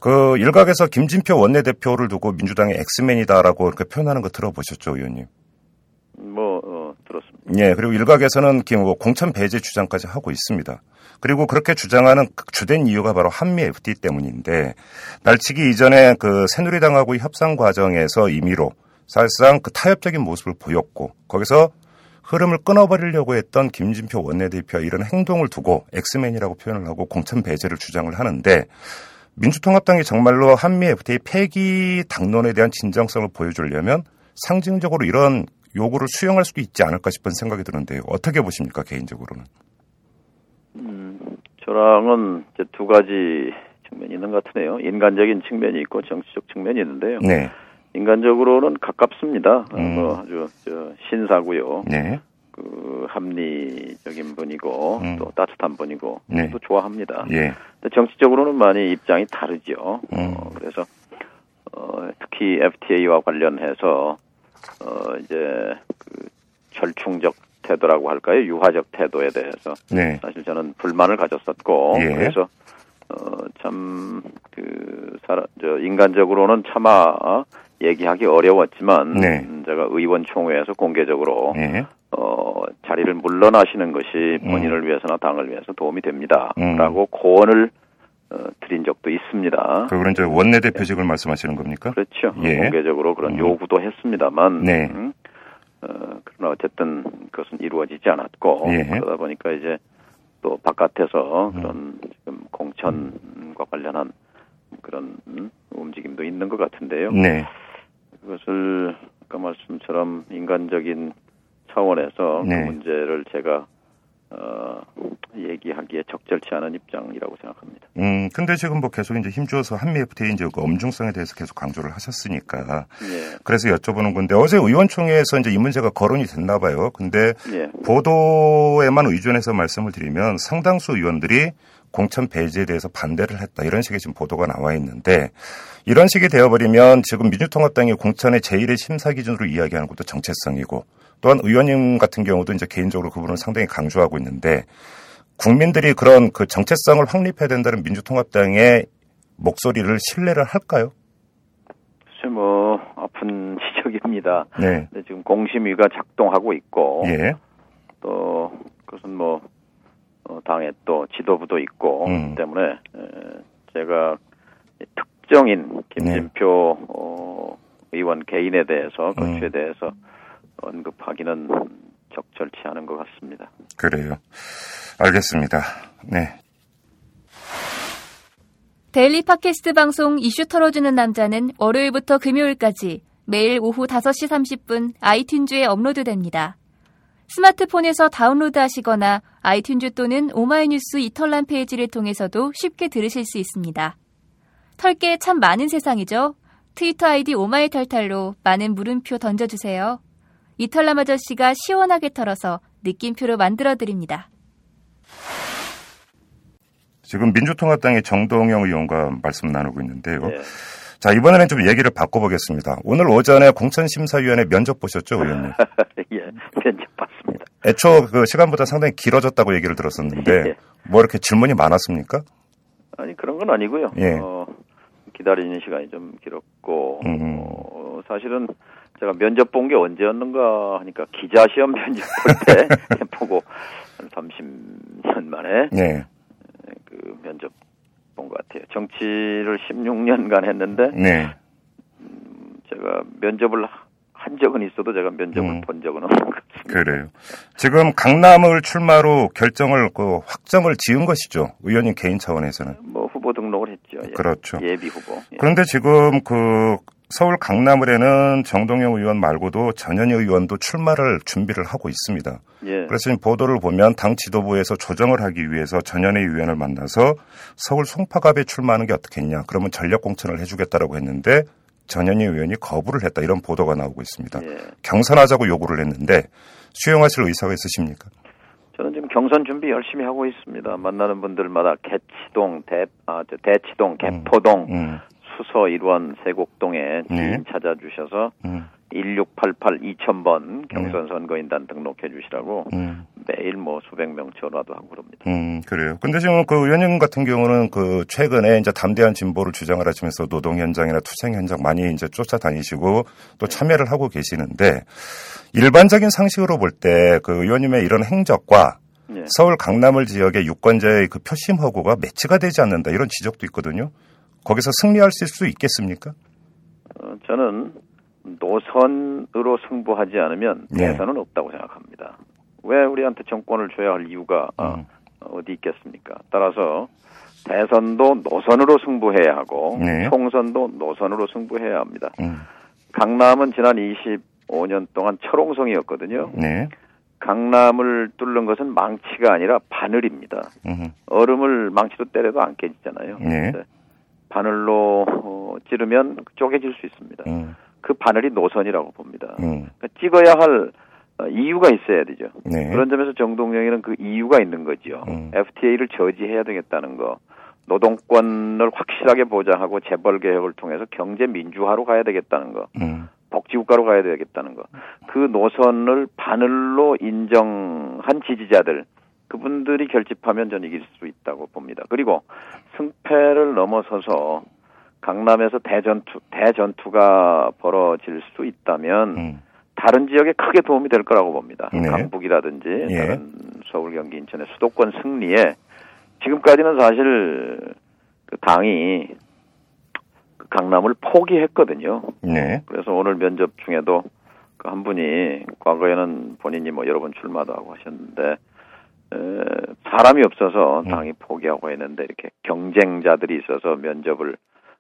그 일각에서 김진표 원내대표를 두고 민주당의 엑스맨이다라고 이렇게 표현하는 거 들어보셨죠, 의원님? 뭐 어, 들었습니다. 예, 그리고 일각에서는 공천 배제 주장까지 하고 있습니다. 그리고 그렇게 주장하는 주된 이유가 바로 한미 에프티에이 때문인데 날치기 이전에 그 새누리당하고의 협상 과정에서 임의로 사실상 그 타협적인 모습을 보였고 거기서 흐름을 끊어버리려고 했던 김진표 원내대표와 이런 행동을 두고 엑스맨이라고 표현을 하고 공천 배제를 주장을 하는데 민주통합당이 정말로 한미 에프티에이 폐기 당론에 대한 진정성을 보여주려면 상징적으로 이런 요구를 수용할 수도 있지 않을까 싶은 생각이 드는데요. 어떻게 보십니까, 개인적으로는? 음, 저랑은 이제 두 가지 측면이 있는 것 같네요. 인간적인 측면이 있고 정치적 측면이 있는데요. 네. 인간적으로는 가깝습니다. 음. 뭐 아주 저 신사고요. 네. 그 합리적인 분이고 음. 또 따뜻한 분이고 네. 또 좋아합니다. 예. 근데 정치적으로는 많이 입장이 다르죠. 음. 어, 그래서 어, 특히 에프티에이와 관련해서 어 이제 그 절충적 태도라고 할까요? 유화적 태도에 대해서 네. 사실 저는 불만을 가졌었고 예. 그래서 어 참 그 사람 저 인간적으로는 차마 얘기하기 어려웠지만 네. 제가 의원총회에서 공개적으로 예. 어 자리를 물러나시는 것이 본인을 음. 위해서나 당을 위해서 도움이 됩니다라고 음. 고언을 어, 드린 적도 있습니다. 그건 이제 원내대표직을 네. 말씀하시는 겁니까? 그렇죠. 예. 공개적으로 그런 음. 요구도 했습니다만, 네. 음, 어, 그러나 어쨌든 그것은 이루어지지 않았고 예. 그러다 보니까 이제 또 바깥에서 그런 음. 지금 공천과 관련한 그런 음, 움직임도 있는 것 같은데요. 네. 그것을 아까 말씀처럼 인간적인 차원에서 네. 그 문제를 제가 어, 얘기하기에 적절치 않은 입장이라고 생각합니다. 음, 근데 지금 뭐 계속 이제 힘주어서 한미 에프티에이 이제 그 엄중성에 대해서 계속 강조를 하셨으니까. 예. 그래서 여쭤보는 건데 어제 의원총회에서 이제 이 문제가 거론이 됐나 봐요. 근데 예. 보도에만 의존해서 말씀을 드리면 상당수 의원들이 공천 배제에 대해서 반대를 했다. 이런 식의 지금 보도가 나와 있는데 이런 식이 되어버리면 지금 민주통합당이 공천의 제일의 심사 기준으로 이야기하는 것도 정체성이고 또한 의원님 같은 경우도 이제 개인적으로 그 부분을 상당히 강조하고 있는데 국민들이 그런 그 정체성을 확립해야 된다는 민주통합당의 목소리를 신뢰를 할까요? 글쎄 뭐 아픈 지적입니다. 네. 근데 지금 공심위가 작동하고 있고 예. 또 그것은 뭐 당에 또 지도부도 있고 음. 때문에 제가 특정인 김진표 네. 어, 의원 개인에 대해서 거취에 음. 대해서 언급하기는 적절치 않은 것 같습니다. 그래요. 알겠습니다. 네. 데일리 팟캐스트 방송 이슈 털어주는 남자는 월요일부터 금요일까지 매일 오후 다섯 시 삼십 분 아이튠즈에 업로드됩니다. 스마트폰에서 다운로드하시거나 아이튠즈 또는 오마이뉴스 이털남 페이지를 통해서도 쉽게 들으실 수 있습니다. 털게 참 많은 세상이죠? 트위터 아이디 오마이털탈로 많은 물음표 던져주세요. 이털남 아저씨가 시원하게 털어서 느낌표로 만들어드립니다. 지금 민주통합당의 정동영 의원과 말씀 나누고 있는데요. 네. 자, 이번에는 좀 얘기를 바꿔보겠습니다. 오늘 오전에 공천심사위원회 면접 보셨죠, 의원님? 예, 면접 봤습니다. 애초 그 시간보다 상당히 길어졌다고 얘기를 들었었는데, 예. 뭐 이렇게 질문이 많았습니까? 아니, 그런 건 아니고요. 예. 어, 기다리는 시간이 좀 길었고, 음. 어, 사실은 제가 면접 본 게 언제였는가 하니까 기자시험 면접 볼 때 보고 한 삼십 년 만에 예. 그 면접 본 것 같아요. 정치를 십육 년간 했는데 네. 음, 제가 면접을 한 적은 있어도 제가 면접을 음. 본 적은 없는 것 같습니다. 그래요. 지금 강남을 출마로 결정을 그 확정을 지은 것이죠. 의원님 개인 차원에서는. 뭐 후보 등록을 했죠. 예. 그렇죠. 예비 후보. 예. 그런데 지금 그 서울 강남을에는 정동영 의원 말고도 전현희 의원도 출마를 준비를 하고 있습니다. 예. 그래서 보도를 보면 당 지도부에서 조정을 하기 위해서 전현희 의원을 만나서 서울 송파갑에 출마하는 게 어떻겠냐. 그러면 전략 공천을 해주겠다라고 했는데 전현희 의원이 거부를 했다. 이런 보도가 나오고 있습니다. 예. 경선하자고 요구를 했는데 수용하실 의사가 있으십니까? 저는 지금 경선 준비 열심히 하고 있습니다. 만나는 분들마다 개치동, 대, 아, 대치동, 개포동. 음, 음. 수서 일원 세곡동에 네. 찾아주셔서 네. 일육팔팔 이공공공 번 경선선거인단 등록해 주시라고 네. 매일 뭐 수백 명 전화도 하고 그럽니다. 음, 그래요. 근데 지금 그 의원님 같은 경우는 그 최근에 이제 담대한 진보를 주장을 하시면서 노동 현장이나 투쟁 현장 많이 이제 쫓아다니시고 또 참여를 하고 계시는데 일반적인 상식으로 볼 때 그 의원님의 이런 행적과 네. 서울 강남을 지역의 유권자의 그 표심 허구가 매치가 되지 않는다 이런 지적도 있거든요. 거기서 승리할 수 있겠습니까? 어, 저는 노선으로 승부하지 않으면 대선은 네. 없다고 생각합니다. 왜 우리한테 정권을 줘야 할 이유가 어. 어디 있겠습니까? 따라서 대선도 노선으로 승부해야 하고 네. 총선도 노선으로 승부해야 합니다. 음. 강남은 지난 이십오 년 동안 철옹성이었거든요. 네. 강남을 뚫는 것은 망치가 아니라 바늘입니다. 음. 얼음을 망치로 때려도 안 깨지잖아요. 네. 바늘로 찌르면 쪼개질 수 있습니다. 음. 그 바늘이 노선이라고 봅니다. 음. 그러니까 찍어야 할 이유가 있어야 되죠. 네. 그런 점에서 정동영이는 그 이유가 있는 거죠. 음. 에프티에이를 저지해야 되겠다는 거. 노동권을 확실하게 보장하고 재벌개혁을 통해서 경제 민주화로 가야 되겠다는 거. 음. 복지국가로 가야 되겠다는 거. 그 노선을 바늘로 인정한 지지자들. 그분들이 결집하면 전 이길 수 있다고 봅니다. 그리고 승패를 넘어서서 강남에서 대전투, 대전투가 벌어질 수 있다면 음. 다른 지역에 크게 도움이 될 거라고 봅니다. 네. 강북이라든지 예. 다른 서울, 경기, 인천의 수도권 승리에 지금까지는 사실 그 당이 강남을 포기했거든요. 네. 그래서 오늘 면접 중에도 그 한 분이 과거에는 본인이 뭐 여러 번 출마도 하고 하셨는데 에, 사람이 없어서 당이 포기하고 했는데 이렇게 경쟁자들이 있어서 면접을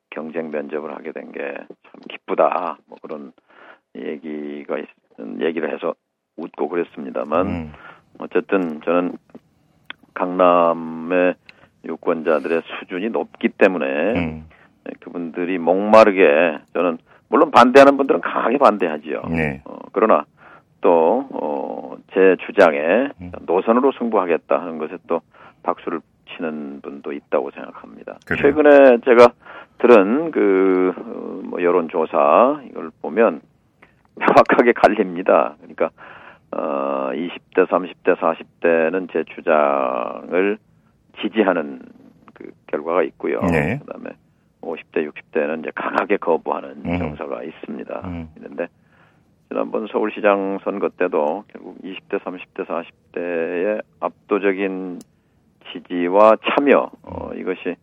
경쟁 면접을 하게 된 게 참 기쁘다 뭐 그런 얘기가 있, 얘기를 해서 웃고 그랬습니다만 어쨌든 저는 강남의 유권자들의 수준이 높기 때문에 음. 그분들이 목마르게, 저는 물론 반대하는 분들은 강하게 반대하지요. 네. 어, 그러나 또 어, 제 주장에 노선으로 승부하겠다 하는 것에 또 박수를 치는 분도 있다고 생각합니다. 그래요. 최근에 제가 들은 그 어, 뭐 여론조사 이걸 보면 명확하게 갈립니다. 그러니까 어, 이십 대, 삼십 대, 사십 대는 제 주장을 지지하는 그 결과가 있고요. 네. 그다음에 오십 대, 육십 대는 이제 강하게 거부하는 음. 정서가 있습니다. 음. 있는데 지난번 서울시장 선거 때도 결국 이십 대, 삼십 대, 사십 대의 압도적인 지지와 참여, 어, 이것이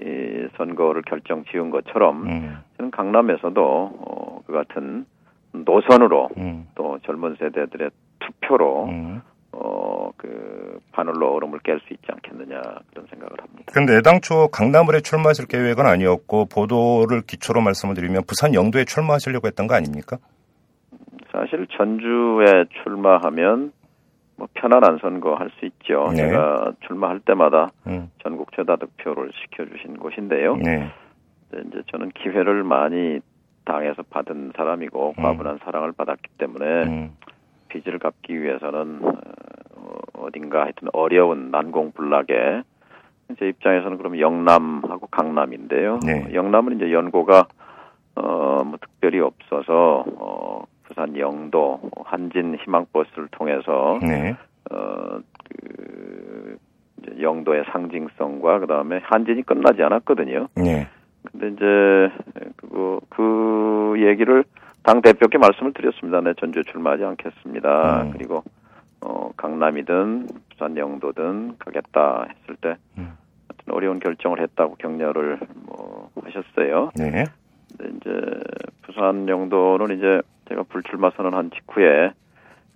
이 선거를 결정 지은 것처럼 음. 저는 강남에서도 어, 그 같은 노선으로 음. 또 젊은 세대들의 투표로 음. 어, 그 바늘로 얼음을 깰 수 있지 않겠느냐 그런 생각을 합니다. 그런데 애당초 강남을에 출마하실 계획은 아니었고, 보도를 기초로 말씀을 드리면 부산 영도에 출마하시려고 했던 거 아닙니까? 사실 전주에 출마하면 뭐 편안한 선거 할 수 있죠. 네. 제가 출마할 때마다 음. 전국 최다 득표를 시켜주신 곳인데요. 네. 이제 저는 기회를 많이 당에서 받은 사람이고 음. 과분한 사랑을 받았기 때문에 음. 빚을 갚기 위해서는 어딘가 하여튼 어려운 난공불락에, 제 입장에서는 그럼 영남하고 강남인데요. 네. 영남은 이제 연고가 어, 뭐 특별히 없어서 어, 부산 영도 한진 희망버스를 통해서 네. 어, 그 이제 영도의 상징성과 그 다음에 한진이 끝나지 않았거든요. 네. 근데 이제 그거 그 얘기를 당 대표께 말씀을 드렸습니다. 네, 전주에 출마하지 않겠습니다. 음. 그리고 어, 강남이든 부산 영도든 가겠다 했을 때 음. 어려운 결정을 했다고 격려를 뭐 하셨어요. 네. 근데 이제 부산 영도는 이제 제가 불출마 선언한 직후에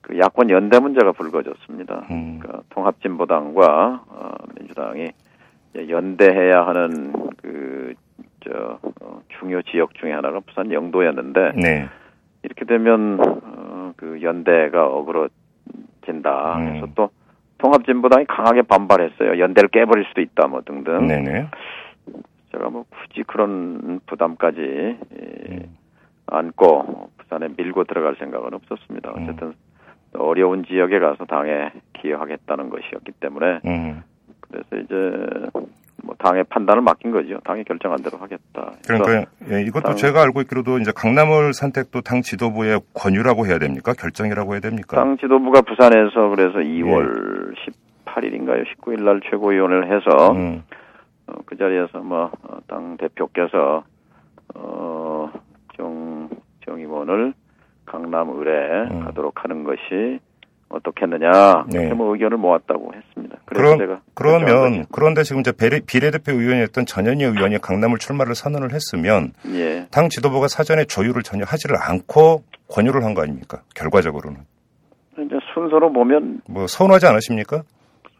그 야권 연대 문제가 불거졌습니다. 음. 그러니까 통합진보당과 어, 민주당이 연대해야 하는 그 저 어, 중요 지역 중에 하나가 부산 영도였는데. 네. 이렇게 되면 어, 그 연대가 어그러진다. 음. 그래서 또 통합진보당이 강하게 반발했어요. 연대를 깨버릴 수도 있다, 뭐 등등. 네네. 제가 뭐 굳이 그런 부담까지 음. 안고 부산에 밀고 들어갈 생각은 없었습니다. 어쨌든 음. 어려운 지역에 가서 당에 기여하겠다는 것이었기 때문에. 음. 그래서 이제 뭐 당의 판단을 맡긴 거죠. 당이 결정한 대로 하겠다. 그러니까 예, 이것도 당, 제가 알고 있기로도 이제 강남을 선택도 당 지도부의 권유라고 해야 됩니까? 결정이라고 해야 됩니까? 당 지도부가 부산에서 그래서 이월 예. 십팔 일인가요? 십구 일 날 최고위원을 해서 음. 어, 그 자리에서 뭐 당 대표께서 어, 정, 정 의원을 강남을에 음. 가도록 하는 것이 어떻겠느냐. 네. 그렇게 뭐 의견을 모았다고 했습니다. 그래서 그럼, 제가 그러면 그런데 지금 이제 비례대표 의원이었던 전현희 의원이 강남을 출마를 선언을 했으면 예. 당 지도부가 사전에 조율을 전혀 하지를 않고 권유를 한 거 아닙니까? 결과적으로는. 이제 순서로 보면 뭐 서운하지 않으십니까?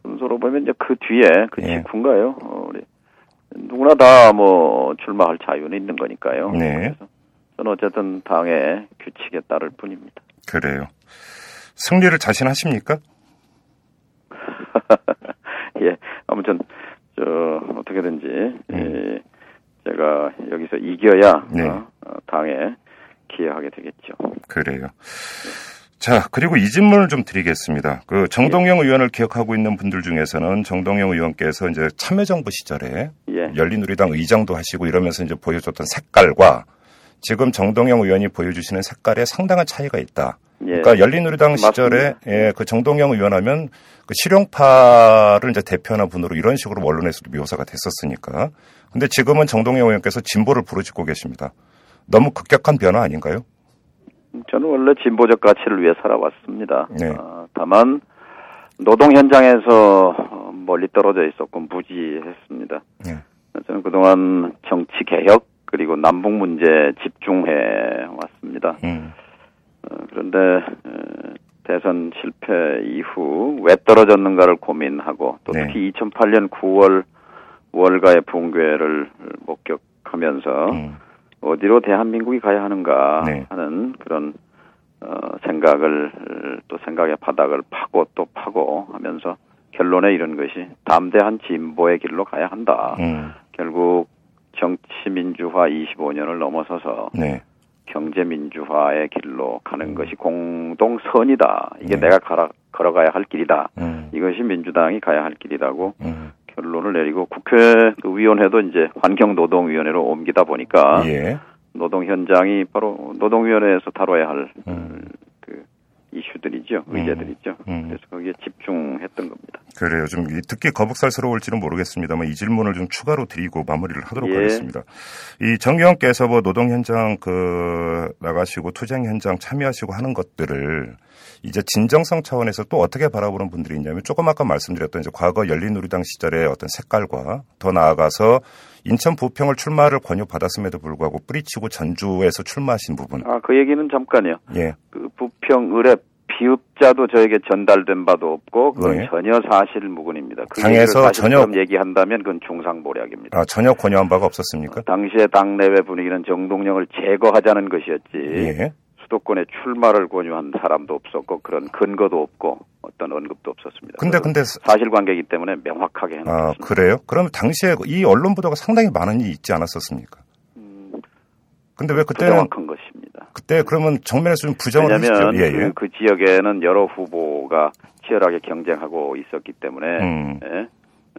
순서로 보면 이제 그 뒤에 그 직후인가요? 예. 어, 우리 누구나 다 뭐 출마할 자유는 있는 거니까요. 네. 그래서 저는 어쨌든 당의 규칙에 따를 뿐입니다. 그래요. 승리를 자신하십니까? 예, 아무튼 저 어떻게든지 음. 예, 제가 여기서 이겨야 네. 어, 당에 기여하게 되겠죠. 그래요. 예. 자, 그리고 이 질문을 좀 드리겠습니다. 그 정동영 예. 의원을 기억하고 있는 분들 중에서는 정동영 의원께서 이제 참여정부 시절에 예. 열린우리당 의장도 하시고 이러면서 이제 보여줬던 색깔과 지금 정동영 의원이 보여주시는 색깔에 상당한 차이가 있다. 그러니까 예. 열린우리당 시절에 예, 그 정동영 의원하면 그 실용파를 이제 대표하는 분으로 이런 식으로 언론에서도 묘사가 됐었으니까. 근데 지금은 정동영 의원께서 진보를 부르짖고 계십니다. 너무 급격한 변화 아닌가요? 저는 원래 진보적 가치를 위해 살아왔습니다. 네. 아, 다만 노동 현장에서 멀리 떨어져 있었고 무지했습니다. 네. 저는 그동안 정치 개혁 그리고 남북 문제에 집중해 왔습니다. 음. 그런데 대선 실패 이후 왜 떨어졌는가를 고민하고 또 특히 네. 이천팔 년 구월 월가의 붕괴를 목격하면서 음. 어디로 대한민국이 가야 하는가 네. 하는 그런 생각을 또 생각의 바닥을 파고 또 파고 하면서 결론에 이른 것이 담대한 진보의 길로 가야 한다. 음. 결국 정치민주화 이십오 년을 넘어서서 네. 경제민주화의 길로 가는 것이 공동선이다. 이게 네. 내가 가라, 걸어가야 할 길이다. 음. 이것이 민주당이 가야 할 길이라고 음. 결론을 내리고 국회의원회도 이제 환경노동위원회로 옮기다 보니까 예. 노동 현장이 바로 노동위원회에서 다뤄야 할 음. 그 이슈들이죠. 의제들이죠. 음. 그래서 거기에 집중했던 겁니다. 그래요. 좀 듣기 거북살스러울지는 모르겠습니다만 이 질문을 좀 추가로 드리고 마무리를 하도록 예. 하겠습니다. 이 정 의원께서 뭐 노동 현장 그 나가시고 투쟁 현장 참여하시고 하는 것들을 이제 진정성 차원에서 또 어떻게 바라보는 분들이 있냐면 조금 아까 말씀드렸던 이제 과거 열린우리당 시절의 어떤 색깔과 더 나아가서 인천 부평을 출마를 권유받았음에도 불구하고 뿌리치고 전주에서 출마하신 부분. 아, 그 얘기는 잠깐이요. 예. 그 부평 의뢰 비읍자도 저에게 전달된 바도 없고 그건 네. 전혀 사실무근입니다. 그 당에서 전혀 얘기한다면 그건 중상모략입니다. 아, 전혀 권유한 바가 없었습니까? 어, 당시의 당내외 분위기는 정동영을 제거하자는 것이었지. 예. 수도권에 출마를 권유한 사람도 없었고 그런 근거도 없고 어떤 언급도 없었습니다. 근데 근데 사실관계이기 때문에 명확하게 해놨습니다. 아, 그래요? 그럼 당시에 이 언론 보도가 상당히 많은 일이 있지 않았었습니까? 음, 근데 왜 그때는 명확한 것입니다. 그때 그러면 정면에서 좀 부정을 하시죠. 예, 예. 그, 그 지역에는 여러 후보가 치열하게 경쟁하고 있었기 때문에 음. 예?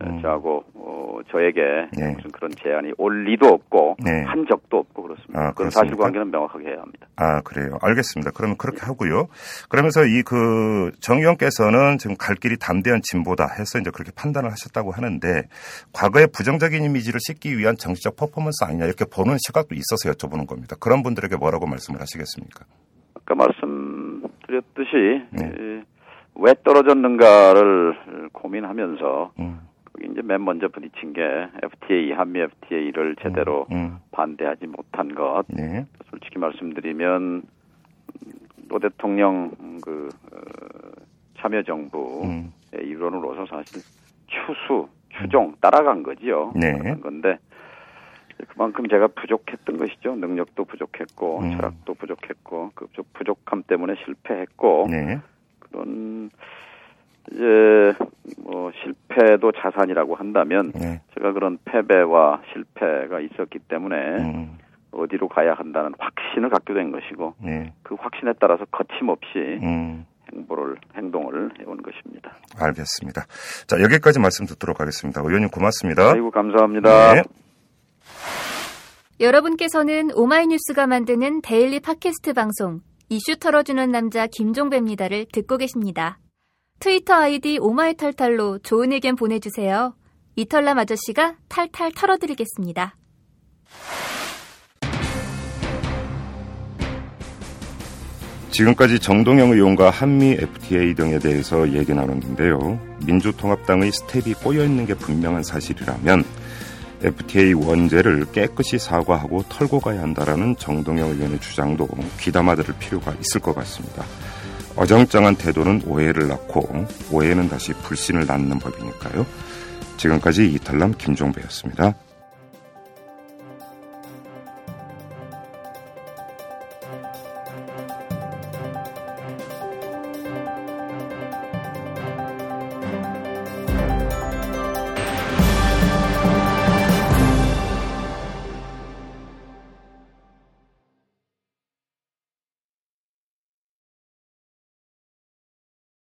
음. 저하고 어, 저에게 네. 무슨 그런 제안이 올 리도 없고 네. 한 적도 없고 그렇습니다. 아, 그런 사실관계는 명확하게 해야 합니다. 아, 그래요. 알겠습니다. 그러면 그렇게 네. 하고요. 그러면서 이 그 정 의원께서는 지금 갈 길이 담대한 진보다 해서 이제 그렇게 판단을 하셨다고 하는데 과거의 부정적인 이미지를 씻기 위한 정치적 퍼포먼스 아니냐 이렇게 보는 시각도 있어서 여쭤보는 겁니다. 그런 분들에게 뭐라고 말씀을 하시겠습니까? 아까 말씀드렸듯이 네. 왜 떨어졌는가를 고민하면서. 음. 이제 맨 먼저 부딪힌 게 에프티에이, 한미에프티에이를 제대로 음, 음. 반대하지 못한 것. 네. 솔직히 말씀드리면 노 대통령 그 참여정부의 음. 일원으로서 사실 추수, 추종 따라간 거지요. 네. 그런 건데 그만큼 제가 부족했던 것이죠. 능력도 부족했고 음. 철학도 부족했고 그 부족함 때문에 실패했고 네. 그런. 이제 뭐 실패도 자산이라고 한다면 네. 제가 그런 패배와 실패가 있었기 때문에 음. 어디로 가야 한다는 확신을 갖게 된 것이고 네. 그 확신에 따라서 거침없이 음. 행보를 행동을 해온 것입니다. 알겠습니다. 자, 여기까지 말씀 듣도록 하겠습니다. 의원님 고맙습니다. 아이고, 감사합니다. 네. 여러분께서는 오마이뉴스가 만드는 데일리 팟캐스트 방송 이슈 털어주는 남자 김종배입니다를 듣고 계십니다. 트위터 아이디 오마이탈탈로 좋은 의견 보내주세요. 이털남 아저씨가 탈탈 털어드리겠습니다. 지금까지 정동영 의원과 한미 에프티에이 등에 대해서 얘기 나눴는데요. 민주통합당의 스텝이 꼬여있는 게 분명한 사실이라면 에프티에이 원제를 깨끗이 사과하고 털고 가야 한다라는 정동영 의원의 주장도 귀담아 들을 필요가 있을 것 같습니다. 어정쩡한 태도는 오해를 낳고 오해는 다시 불신을 낳는 법이니까요. 지금까지 이탈남 김종배였습니다.